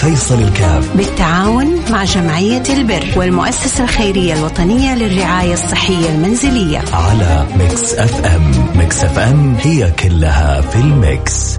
فيصل الكاف بالتعاون مع جمعية البر والمؤسسة الخيرية الوطنية للرعاية الصحية المنزلية على ميكس اف ام. ميكس اف ام هي كلها في الميكس.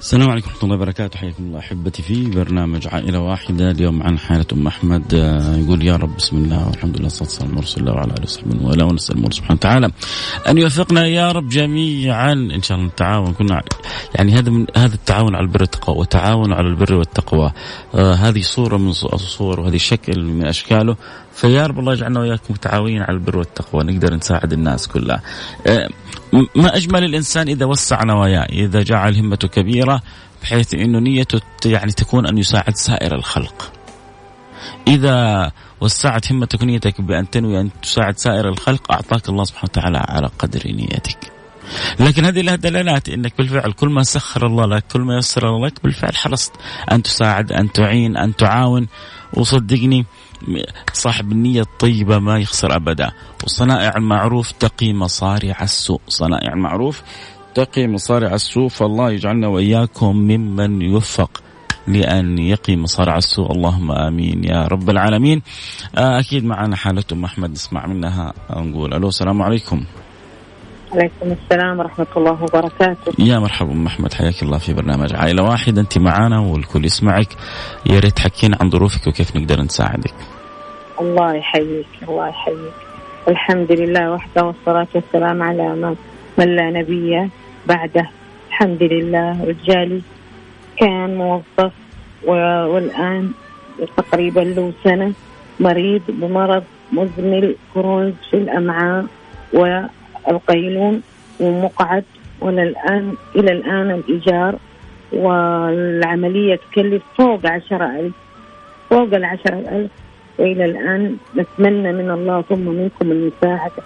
السلام عليكم ورحمة الله وبركاته، حياكم الله أحبتي في برنامج عائلة واحدة. اليوم عن حالة أم أحمد، يقول يا رب بسم الله والحمد لله والصلاة والسلام على رسول الله وعلى آله وصحبه ومن والاه، ونسأل الله سبحانه وتعالى أن يوفقنا يا رب جميعا إن شاء الله. التعاون كنا يعني هذا التعاون على البر والتقوى، وتعاون على البر والتقوى، هذه صورة من الصور وهذه شكل من أشكاله. فيا رب الله يجعلنا وياكم متعاونين على البر والتقوى، نقدر نساعد الناس كلها. ما أجمل الإنسان إذا وسع نواياه، إذا جعل همته كبيرة بحيث إنه نيته يعني تكون أن يساعد سائر الخلق. إذا وسعت همتك نيتك بأن تنوي أن تساعد سائر الخلق، أعطاك الله سبحانه وتعالى على قدر نيتك. لكن هذه لها دلالات أنك بالفعل كل ما سخر الله لك، كل ما يسر لك، بالفعل حرصت أن تساعد، أن تعين، أن تعاون. وصدقني صاحب النية الطيبة ما يخسر أبدا. وصنائع المعروف تقي مصارع السوء، صنائع المعروف تقي مصارع السوء. فالله يجعلنا وإياكم ممن يوفق لأن يقي مصارع السوء، اللهم آمين يا رب العالمين. أكيد معنا حالة أم أحمد، نسمع منها. نقول ألو، السلام عليكم. عليكم السلام ورحمة الله وبركاته. يا مرحبا أم أحمد، حياك الله في برنامج عائلة واحدة، أنت معانا والكل يسمعك. يا ريت تحكين عن ظروفك وكيف نقدر نساعدك. الله يحييك الله يحييك. الحمد لله وحده والصلاة والسلام على من لا نبي بعده. الحمد لله. رجالي كان موظف والآن تقريبا له سنة مريض بمرض مزمن كرونز في الأمعاء و القيلون ومقعد، والآن إلى الآن الإيجار والعملية تكلف فوق العشرة ألف، وإلى الآن نتمنى من الله ثم منكم المساعدة،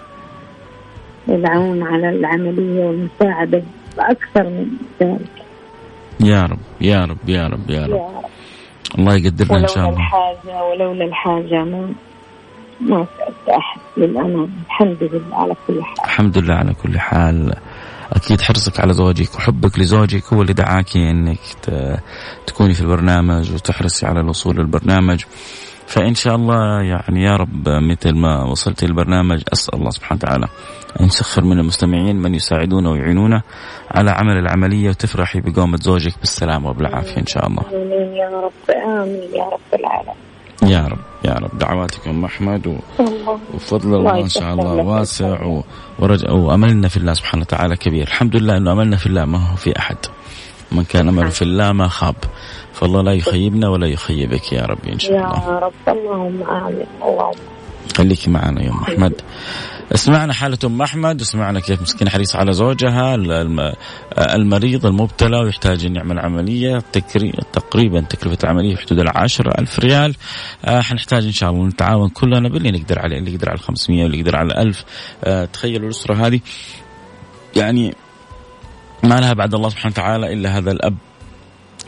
العون على العملية والمساعدة أكثر من ذلك. يا رب يا رب يا رب يا رب, يا رب. الله يقدرنا إن شاء الله. ولولا الحاجة ما سألت أحد للأمام. الحمد لله على كل حال. الحمد لله على كل حال. أكيد حرصك على زوجك وحبك لزوجك هو اللي دعاك أنك تكوني في البرنامج وتحرصي على الوصول للبرنامج. فإن شاء الله يعني يا رب مثل ما وصلت البرنامج، أسأل الله سبحانه وتعالى أن يسخر من المستمعين من يساعدونه ويعينونه على عمل العملية، وتفرحي بقومة زوجك بالسلامة وبالعافية إن شاء الله. يا رب آمين يا رب العالمين. يا رب يا رب. دعواتكم أم أحمد وفضل الله إن شاء الله واسع، وأملنا في الله سبحانه وتعالى كبير. الحمد لله أنه أملنا في الله، ما هو في أحد، من كان أمل في الله ما خاب. فالله لا يخيبنا ولا يخيبك يا رب إن شاء الله. يا رب اللهم آمين. خليكي معنا يا أم أحمد. اسمعنا حالة أم أحمد، وسمعنا كيف مسكين حريص على زوجها المريض المبتلى ويحتاج أن يعمل عملية. تقريبا تكلفة العملية حدود 10,000 ريال. حنحتاج إن شاء الله نتعاون كلنا باللي نقدر عليه، اللي يقدر على 500 واللي يقدر على 1000. تخيلوا الأسرة هذه يعني ما لها بعد الله سبحانه وتعالى إلا هذا الأب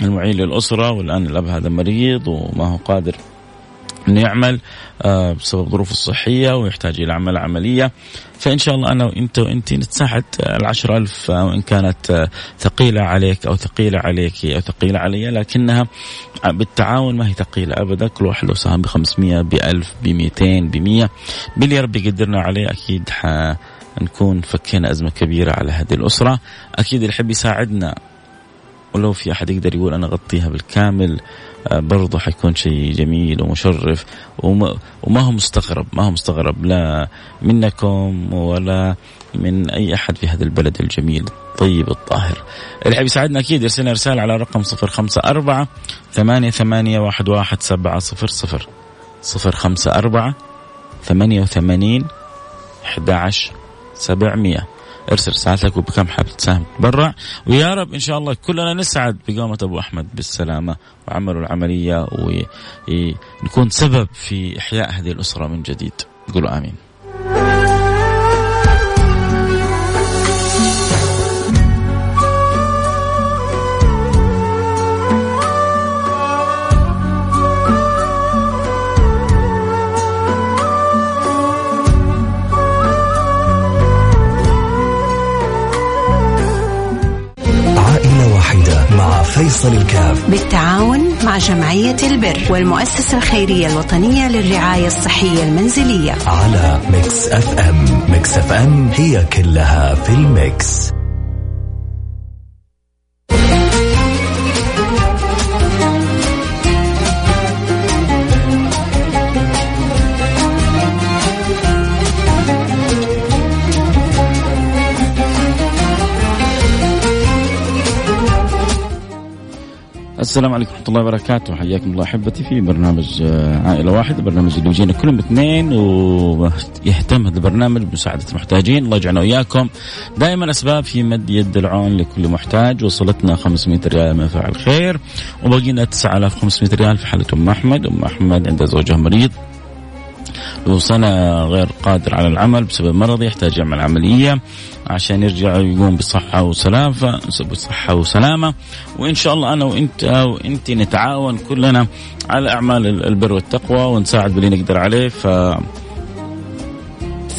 المعين للأسرة، والآن الأب هذا مريض وما هو قادر أن يعمل بسبب ظروفه الصحية ويحتاج إلى عمل عملية. فإن شاء الله أنا وإنت نتساعد. 10,000 وإن كانت ثقيلة عليك أو ثقيلة عليك أو ثقيلة علي، لكنها بالتعاون ما هي ثقيلة أبدا. كل واحد لو ساهم 500 ب1000 ب200 ب100 باللي ربي يقدرنا عليه، أكيد نكون فكينا أزمة كبيرة على هذه الأسرة. أكيد اللي يحب يساعدنا، ولو في أحد يقدر يقول أنا غطيها بالكامل، برضه حيكون شيء جميل ومشرف. وما هو مستغرب، لا منكم ولا من أي أحد في هذا البلد الجميل الطيب الطاهر. اللي حاب يساعدنا أكيد يرسلنا رسالة على رقم 054-8811-700. 054-88-11-700. ارسل ساعتك وبكم حاب تساهم تبرع، ويا رب إن شاء الله كلنا نسعد بقامة أبو أحمد بالسلامة وعملوا العملية ونكون سبب في إحياء هذه الأسرة من جديد. قولوا آمين. فيصل الكاف بالتعاون مع جمعية البر والمؤسسة الخيرية الوطنية للرعاية الصحية المنزلية على ميكس اف ام. ميكس اف ام هي كلها في الميكس. السلام عليكم ورحمة الله وبركاته، حياكم الله أحبتي في برنامج عائلة واحدة، برنامج اللي يجينا كل اثنين ويهتم هذا البرنامج بمساعدة المحتاجين. الله يجعلنا وياكم دائما أسباب في مد يد العون لكل محتاج. وصلتنا 500 ريال من فاعل خير، وبقينا 9500 ريال في حالة أم أحمد. أم أحمد عندها زوجها مريض له سنة غير قادر على العمل بسبب مرض، يحتاج يعمل عملية عشان يرجع يقوم بصحة وسلامة وإن شاء الله أنا وإنت نتعاون كلنا على أعمال البر والتقوى ونساعد باللي نقدر عليه.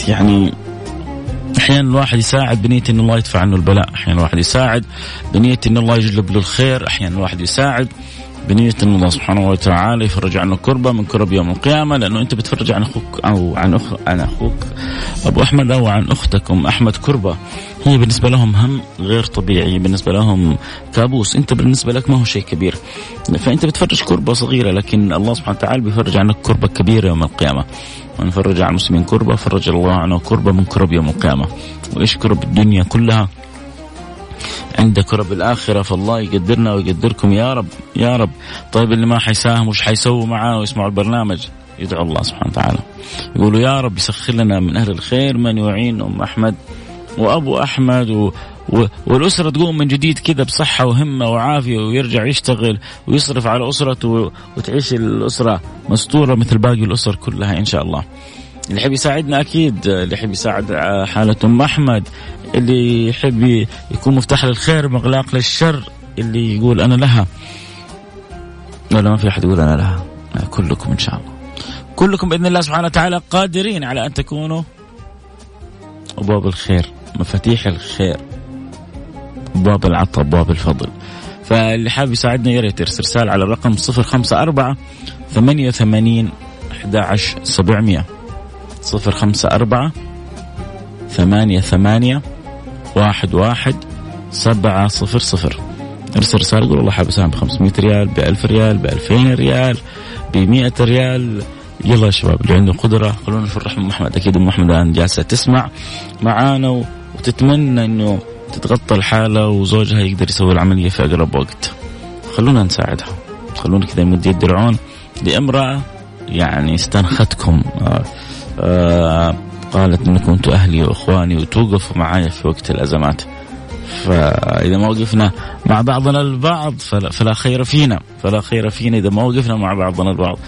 يعني أحيانا الواحد يساعد بنية إن الله يدفع عنه البلاء، أحيانا الواحد يساعد بنية إن الله يجلب له الخير، أحيانا الواحد يساعد بنية إن الله سبحانه وتعالى يفرج عنه كربة من كرب يوم القيامة، لأنه أنت بتفرج عن أخوك أو عن أخوك أبو أحمد أو عن أختك أم أحمد كربة. هي بالنسبة لهم هم غير طبيعي، بالنسبة لهم كابوس، أنت بالنسبة لك ما هو شيء كبير، فأنت بتفرج كربة صغيرة، لكن الله سبحانه وتعالى بيفرج عنك كربة كبيرة يوم القيامة. وأن فرج عن المسلمين كربة فرج الله عنه كربة من كرب يوم القيامة. وإيش كرب الدنيا كلها، عند كرب الآخرة. فالله يقدرنا ويقدركم يا رب يا رب. طيب اللي ما حيساهم وش حيسووا معاه ويسمعوا البرنامج؟ يدعو الله سبحانه وتعالى، يقولوا يا رب يسخر لنا من أهل الخير من يعين أم أحمد وأبو أحمد والأسرة تقوم من جديد كده بصحة وهمة وعافية، ويرجع يشتغل ويصرف على أسرته وتعيش الأسرة مستورة مثل باقي الأسر كلها إن شاء الله. اللي يحب يساعدنا أكيد، اللي يحب يساعد حالة أم أحمد، اللي يحب يكون مفتاح للخير مغلاق للشر، اللي يقول أنا لها، ولا ما في أحد يقول أنا لها، كلكم إن شاء الله، كلكم بإذن الله سبحانه وتعالى قادرين على أن تكونوا أبواب الخير، مفاتيح الخير، أبواب العطاء، أبواب الفضل. فاللي حاب يساعدنا يا ريت يرسل رسالة على الرقم 054-88-11-700 054-88-11-700. ارسل رسالة قول والله حاب اساهم ب500 ريال، ب1000 ريال، ب2000 ريال، ب100 ريال. يلا يا شباب اللي عنده قدرة خلونا نفرح أم أحمد. أكيد أم أحمد الآن جالسة تسمع معانا وتتمنى إنه تتغطى الحالة وزوجها يقدر يسوي العملية في أقرب وقت. خلونا نساعدها، خلونا كذا نمد يد العون لامرأة يعني استنختكم، قالت أنكم أنتوا أهلي وإخواني وتوقفوا معايا في وقت الأزمات. فإذا ما وقفنا مع بعضنا البعض فلا خير فينا، فلا خير فينا إذا ما وقفنا مع بعضنا البعض.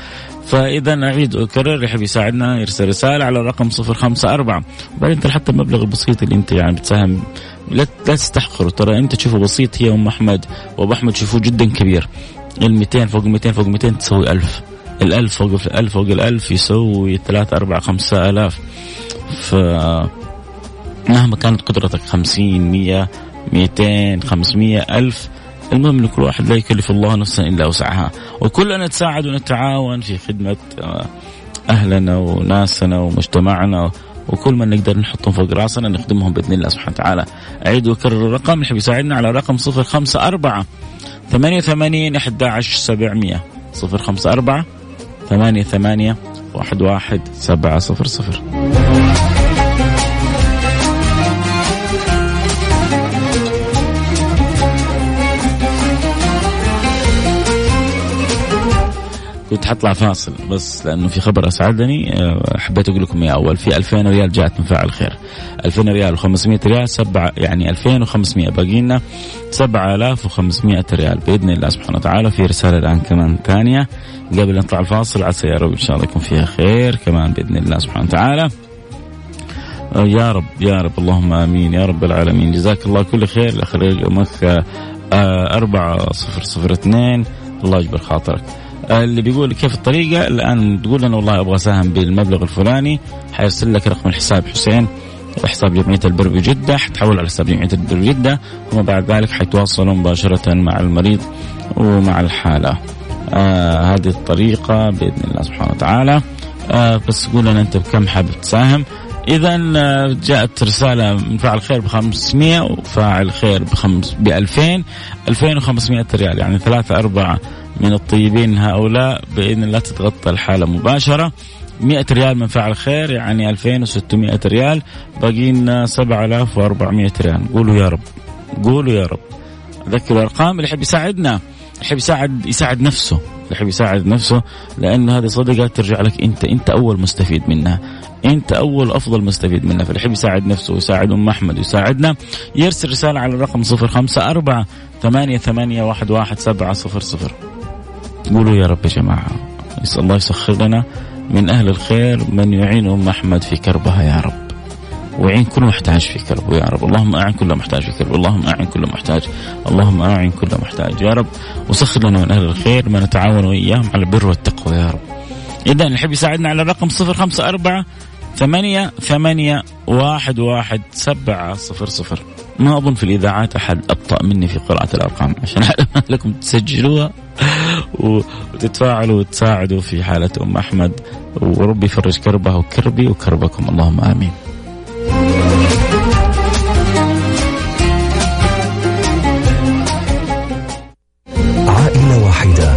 فإذا نعيد وأكرر، يحب يساعدنا يرسل رسالة على الرقم 054. وبعدين أنت حتى المبلغ البسيط اللي أنت يعني بتساهم لا تستحقره، ترى أنت تشوفه بسيط، هي أم أحمد وأبو أحمد تشوفوه جدا كبير. 200 فوق 200 فوق 200 تسوي 1000، 1000 فوق 1000 فوق 1000 يسوي 3 4 5 آلاف. فمهما كانت قدرتك 50 100 200 500 ألف، المهم أن كل واحد لا يكلف الله نفسا إلا وسعها، وكلنا نتساعد ونتعاون في خدمة أهلنا وناسنا ومجتمعنا، وكل من نقدر نحطهم فوق راسنا نخدمهم بإذن الله سبحانه وتعالى. أعيد وأكرر الرقم اللي بيساعدنا على رقم 054-88-11-700 054-88-11-700. كنت حطلع فاصل بس لأنه في خبر أسعدني حبيت أقول لكم يا أول. في 2000 ريال جاءت من فاعل خير, 2000 ريال و500 ريال 7 يعني 2500, باقينا 7500 ريال بإذن الله سبحانه وتعالى. في رسالة الآن كمان ثانية قبل نطلع الفاصل عسى يا رب إن شاء الله يكون فيها خير كمان بإذن الله سبحانه وتعالى. يا رب يا رب اللهم آمين يا رب العالمين. جزاك الله كل خير الأخ مكة 4002 الله يجبر خاطرك. اللي بيقول كيف الطريقة الآن تقول لنا والله أبغى ساهم بالمبلغ الفلاني, حيرسل لك رقم الحساب حسين حساب جمعية البر بجدة, حتحول على حساب جمعية البر بجدة وما بعد ذلك حيتواصلوا مباشرة مع المريض ومع الحالة. هذه الطريقة بإذن الله سبحانه وتعالى. بس قول لنا أنت بكم حابب تساهم. إذن جاءت رسالة من فاعل خير ب500 وفاعل خير ب2000 2500 ريال يعني 3-4 من الطيبين هؤلاء بإذن الله تتغطى الحالة مباشرة. 100 ريال من فاعل خير يعني 2600 ريال باقينا 7400 ريال. قولوا يا رب قولوا يا رب. ذكروا الأرقام. اللي يحب يساعدنا يحب يساعد نفسه يحب يساعد نفسه لأن هذه صدقة ترجع لك أنت, أنت أول مستفيد منها, أنت أول أفضل مستفيد منها. فاللي يحب يساعد نفسه ويساعد أم أحمد ويساعدنا يرسل رسالة على الرقم 054-88-11700. قولوا يا رب يا جماعة يسأل الله يسخر لنا من أهل الخير من يعين أم أحمد في كربها يا رب, ويعين كل محتاج في كربه يا رب. اللهم أعين كل محتاج في كربه, اللهم أعين كل محتاج, اللهم أعين كل محتاج يا رب. وسخر لنا من أهل الخير ما نتعاون وإياهم على البر والتقوى يا رب. إذا نحب يساعدنا على الرقم 054-88-11700. ما أظن في الإذاعات أحد أبطأ مني في قراءة الأرقام عشان لكم تسجلوها وتتفاعلوا وتساعدوا في حالة أم أحمد, وربي يفرج كربها وكربي وكربكم اللهم آمين. عائلة واحدة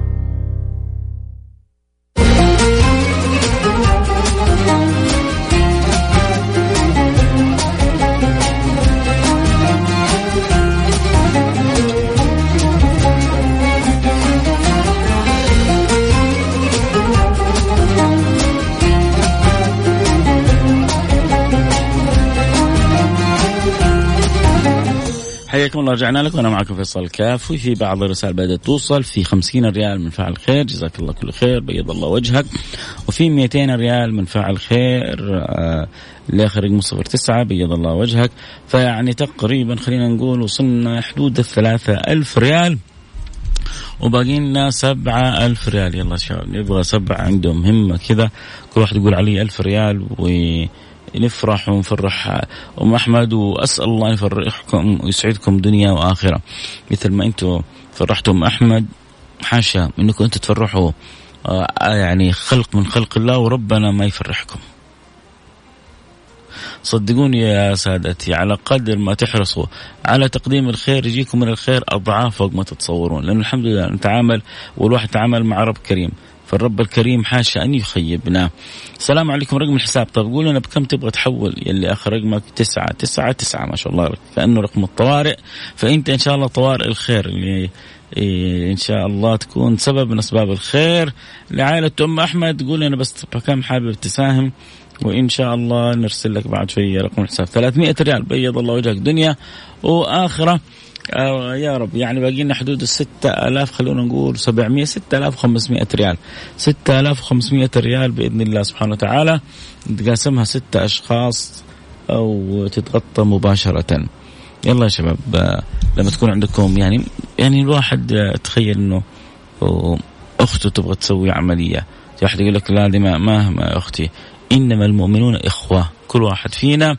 حياكم الله, رجعنا لكم. أنا معكم فيصل الكاف. وفي بعض الرسائل بدأت توصل. في 50 ريال من فاعل خير جزاك الله كل خير بيض الله وجهك. وفي 200 ريال من فاعل خير لآخر رقم 09 بيض الله وجهك. فيعني تقريبا خلينا نقول وصلنا حدود 3000 ريال وباقينا 7000 ريال. يلا شباب نبغى 7 عندهم همة كذا كل واحد يقول علي 1000 ريال ونفرح ونفرح أم أحمد. وأسأل الله يفرحكم ويسعدكم دنيا وآخرة مثل ما أنتم فرحتوا أم أحمد. حاشا أنكم أنتم تفرحوا يعني خلق من خلق الله وربنا ما يفرحكم. صدقوني يا سادتي على قدر ما تحرصوا على تقديم الخير يجيكم من الخير أضعاف فوق ما تتصورون. لأن الحمد لله نتعامل والواحد تعامل مع رب كريم, فالرب الكريم حاشا أن يخيبنا. السلام عليكم. رقم الحساب تقول لنا بكم تبغى تحول يلي آخر رقمك 999 ما شاء الله لك كأنه رقم الطوارئ. فأنت إن شاء الله طوارئ الخير اللي إن شاء الله تكون سبب من أسباب الخير لعائلة أم أحمد. تقول لنا بس بكم حابب تساهم وإن شاء الله نرسل لك بعد شوية رقم الحساب. 300 ريال بيض الله وجهك دنيا وآخرة يا رب. يعني باقينا حدود 6000 خلونا نقول 700 6500 ريال 6500 ريال بإذن الله سبحانه وتعالى تقاسمها 6 أشخاص أو تتغطى مباشرة. يلا يا شباب لما تكون عندكم يعني الواحد تخيل إنه أخته تبغى تسوي عملية, واحد يقول لك لا دي ما أختي. إنما المؤمنون إخوة, كل واحد فينا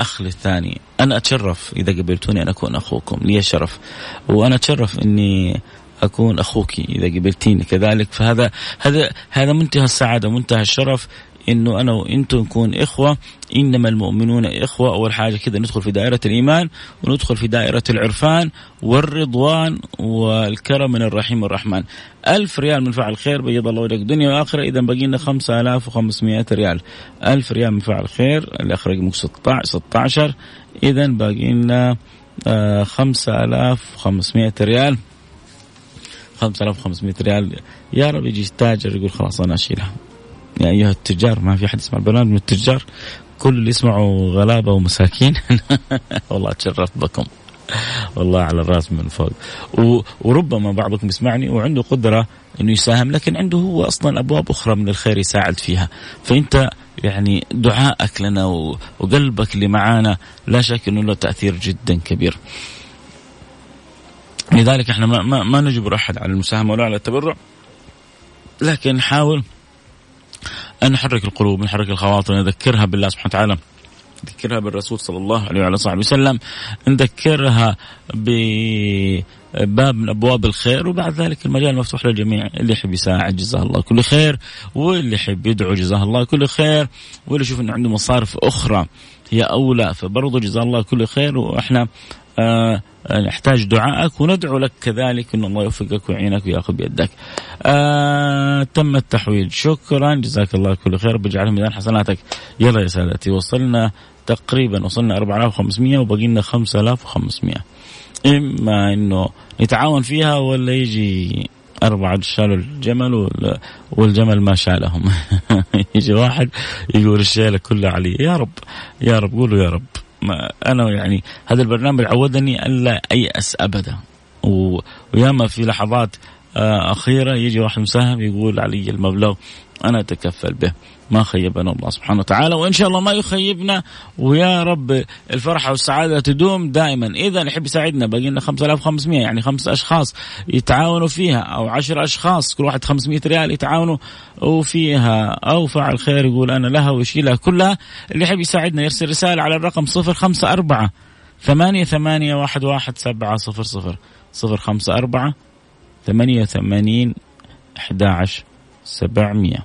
أخ للثاني. أنا أتشرف إذا قبلتوني أن أكون أخوكم, لي شرف, وأنا أتشرف إني أكون أخوك إذا قبلتيني كذلك. فهذا منتهى السعادة منتهى الشرف إنه أنا وإنتم نكون إخوة، إنما المؤمنون إخوة. أول حاجة كده ندخل في دائرة الإيمان وندخل في دائرة العرفان والرضوان والكرم من الرحيم الرحمن. 1000 ريال من فعل خير بيض الله وجهك دنيا وآخرة، إذا بقينا 5500 ريال. 1000 ريال من فعل خير اللي أخرج من 16، إذا بقينا 5500 ريال. 5500 ريال، يا رب يجي تاجر يقول خلاص أنا أشيلها. يا أيها التجار، ما في أحد يسمع البرنامج من التجار، كل اللي يسمعوا غلابة ومساكين. والله اتشرفت بكم، والله على الراس من فوق. وربما بعضكم يسمعني وعنده قدرة أنه يساهم، لكن عنده هو أصلا أبواب أخرى من الخير يساعد فيها. فأنت يعني دعائك لنا وقلبك اللي معانا لا شك أنه له تأثير جدا كبير. لذلك احنا ما نجبر أحد على المساهمة ولا على التبرع، لكن نحاول أن نحرك القلوب، نحرك الخواطر، نذكرها بالله سبحانه وتعالى، نذكرها بالرسول صلى الله عليه وعلى صحبه وسلم، نذكرها بباب من أبواب الخير. وبعد ذلك المجال مفتوح للجميع، اللي يحب يساعد جزاه الله كل خير، واللي يحب يدعو جزاه الله كل خير، واللي يشوف أنه عنده مصارف أخرى هي أولى فبرضه جزاه الله كل خير. وإحنا نحتاج دعائك وندعو لك كذلك أن الله يوفقك ويعينك ويأخذ بيدك. تم التحويل، شكرا جزاك الله كل خير، بجعله ميزان حسناتك. يلا يا سادتي، وصلنا تقريبا 4500 وبقينا 5500. إما أنه نتعاون فيها ولا يجي 4 شالوا الجمل والجمل ما شالهم. يجي واحد يقول الشيلة كلها علي. يا رب يا رب، قولوا يا رب. أنا يعني هذا البرنامج عودني ألا أيأس أبدا. وياما في لحظات أخيرة يجي واحد مساهم يقول علي المبلغ أنا أتكفل به. ما خيبنا الله سبحانه وتعالى، وإن شاء الله ما يخيبنا، ويا رب الفرحة والسعادة تدوم دائما. إذا نحب يساعدنا، بقينا 5500، يعني 5 أشخاص يتعاونوا فيها، أو 10 أشخاص كل واحد 500 ريال يتعاونوا وفيها، أو فعل خير يقول أنا لها ويشيلها كلها. اللي يحب يساعدنا يرسل رسالة على الرقم 054-8811-700، 054-8811-700.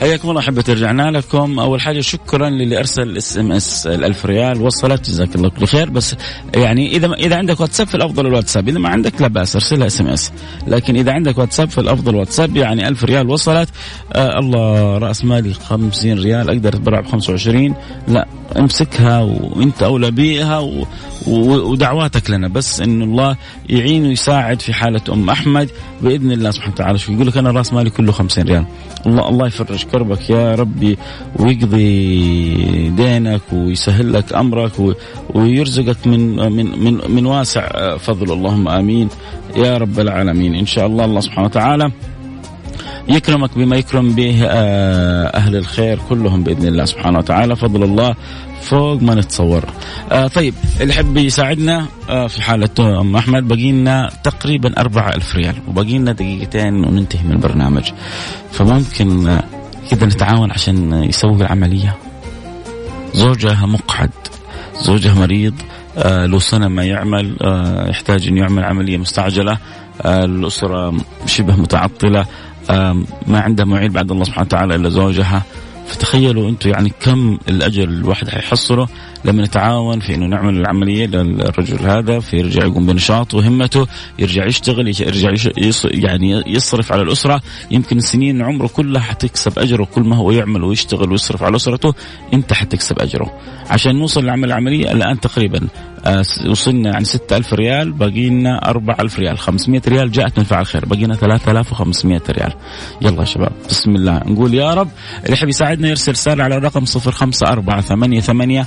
حياكم الله أحبتي، رجعنا لكم. أول حاجة شكرا للي أرسل SMS 1000 ريال، وصلت جزاك الله كل خير. بس يعني إذا عندك واتساب فالأفضل الواتساب، إذا ما عندك لا بأس أرسلها SMS، لكن إذا عندك واتساب فالأفضل واتساب. يعني 1000 ريال وصلت. الله، رأس مالي 50 ريال، أقدر أتبرع ب25، لا امسكها وإنت أولى بيها، ودعواتك لنا بس إن الله يعين ويساعد في حالة أم أحمد بإذن الله سبحانه وتعالى. شو يقول لك؟ أنا رأس مالي كله 50 ريال. الله يفرج كربك يا ربي، ويقضي دينك ويسهل لك أمرك ويرزقك من من من من واسع فضل. اللهم آمين يا رب العالمين. إن شاء الله الله سبحانه وتعالى يكرمك بما يكرم به أهل الخير كلهم بإذن الله سبحانه وتعالى. فضل الله فوق ما نتصور. طيب، اللي حب يساعدنا في حالة أم أحمد، بقينا تقريبا 4000 ريال، وبقينا دقيقتين وننتهي من البرنامج. فممكن كده نتعاون عشان يسوي العملية. زوجها مقعد، زوجها مريض، له سنة ما يعمل، يحتاج أن يعمل عملية مستعجلة. الأسرة شبه متعطلة، ما عندها معين بعد الله سبحانه وتعالى إلا زوجها. فتخيلوا أنتوا يعني كم الأجر الواحد حيحصره لما نتعاون في أنه نعمل العملية للرجل هذا، فيرجع يقوم بنشاط وهمته، يرجع يشتغل، يرجع يعني يصرف على الأسرة. يمكن سنين عمره كلها حتكسب أجره، كل ما هو يعمل ويشتغل ويصرف على أسرته أنت حتكسب أجره. عشان نوصل لعمل العملية الآن تقريبا وصلنا عن 6000 ريال، بقينا 4000 ريال. 500 ريال جاءت من فعل خير، بقينا 3500 ريال. يلا شباب بسم الله، نقول يا رب. اللي حبي يساعدنا يرسل رسالة على الرقم 054-88-11700،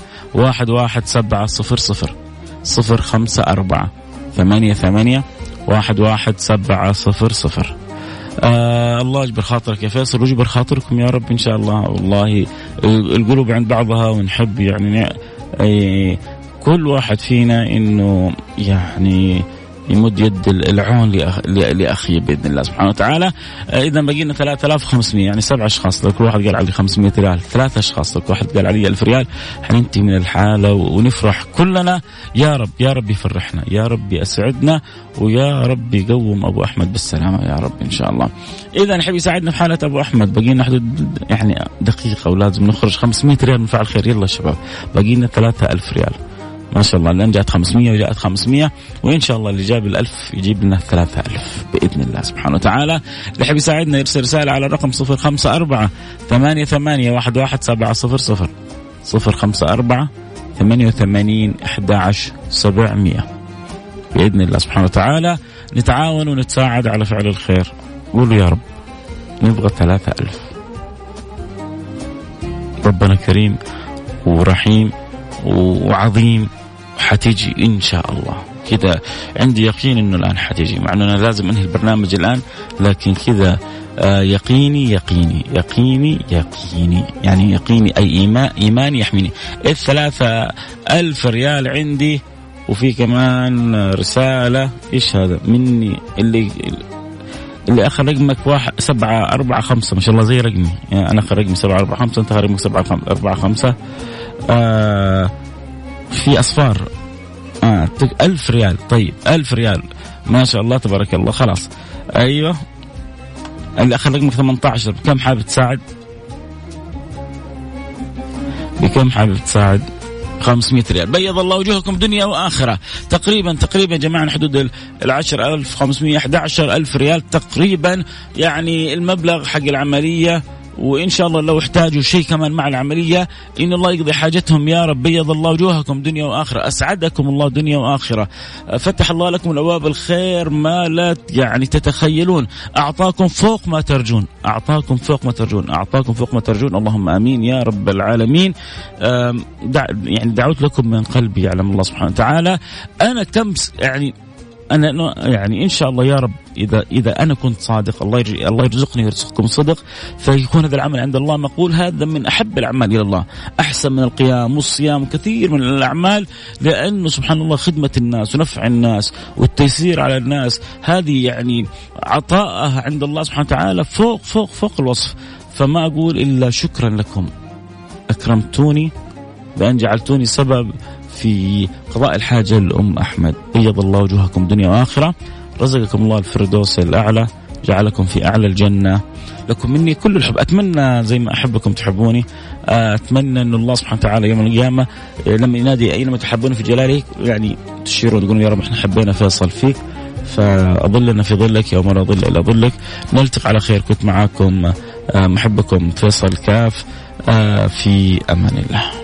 054-88-11700. 11700. الله يجبر خاطرك يا فيصل ويجبر خاطركم يا رب إن شاء الله. والله القلوب عند بعضها ونحب يعني كل واحد فينا إنه يعني يمد يد العون لأخيه بإذن الله سبحانه وتعالى. إذا بقينا 3500 يعني 7 أشخاص، لو كل واحد قال علي 500 ريال، 3 أشخاص لو كل واحد قال علي 1000 ريال، حننتهي من الحالة ونفرح كلنا يا رب. يا رب يفرحنا، يا رب يسعدنا، ويا رب يقوم أبو أحمد بالسلامة يا رب إن شاء الله. إذا نحب يساعدنا في حالة أبو أحمد، بقينا حدود يعني دقيقة ولازم نخرج 500 ريال نفعل خير. يلا شباب بقينا 3000 ريال، ما شاء الله الآن جاءت 500 وجاءت 500، وإن شاء الله اللي جاب 1000 يجيب لنا 3000 بإذن الله سبحانه وتعالى. اللي حبي يساعدنا يرسل رسالة على الرقم 054-88-11700 054-88-11700 بإذن الله سبحانه وتعالى. نتعاون ونتساعد على فعل الخير. قولوا يا رب نبغى 3000. ربنا كريم ورحيم وعظيم، حتيجي إن شاء الله. كده عندي يقين إنه الآن حتيجي، مع أنه أنا لازم أنهي البرنامج الآن، لكن كده يقيني يقيني يقيني يقيني يعني يقيني أي إيمان يحميني. 3000 ريال عندي، وفي كمان رسالة إيش هذا مني اللي آخر رقمك 745، ما شاء الله زي رقمي، يعني أنا آخر رقمي 745، أنت آخر رقمك 745. في أصفار 1000 ريال. طيب 1000 ريال ما شاء الله تبارك الله. خلاص أيوة اللي أخذ رقمك 18، بكم حابب تساعد؟ بكم حابب تساعد؟ 500 ريال. بيض الله وجهكم دنيا وآخرة. تقريبا جماعة حدود 10500 11000 ريال تقريبا، يعني المبلغ حق العملية. وإن شاء الله لو احتاجوا شيء كمان مع العملية إن الله يقضي حاجتهم يا رب. بيض الله وجوهكم دنيا وآخرة، أسعدكم الله دنيا وآخرة، فتح الله لكم الأبواب الخير ما لا يعني تتخيلون، أعطاكم فوق ما ترجون، أعطاكم فوق ما ترجون، أعطاكم فوق ما ترجون. اللهم آمين يا رب العالمين. يعني دعوت لكم من قلبي يعلم الله سبحانه وتعالى. أنا كم يعني أنا يعني إن شاء الله يا رب إذا أنا كنت صادق، الله يرزقني ويرزقكم صدق، فيكون هذا العمل عند الله مقبول. هذا من أحب الأعمال إلى الله، أحسن من القيام والصيام وكثير من الأعمال، لأنه سبحان الله خدمة الناس ونفع الناس والتيسير على الناس، هذه يعني عطاءها عند الله سبحانه وتعالى فوق فوق فوق الوصف. فما أقول إلا شكرا لكم، أكرمتوني بأن جعلتوني سبب في قضاء الحاجة لأم أحمد. بيض الله وجوهكم دنيا وآخرة، رزقكم الله الفردوس الأعلى، جعلكم في أعلى الجنة. لكم مني كل الحب، أتمنى زي ما أحبكم تحبوني، أتمنى أن الله سبحانه وتعالى يوم القيامة لما ينادي أينما تحبون في جلاله يعني تشيروا تقولوا يا رب إحنا حبينا فيصل فيك، فأظلنا في ظلك يوم لا ظل إلا ظلك. نلتقي على خير. كنت معاكم محبكم فيصل الكاف، في أمان الله.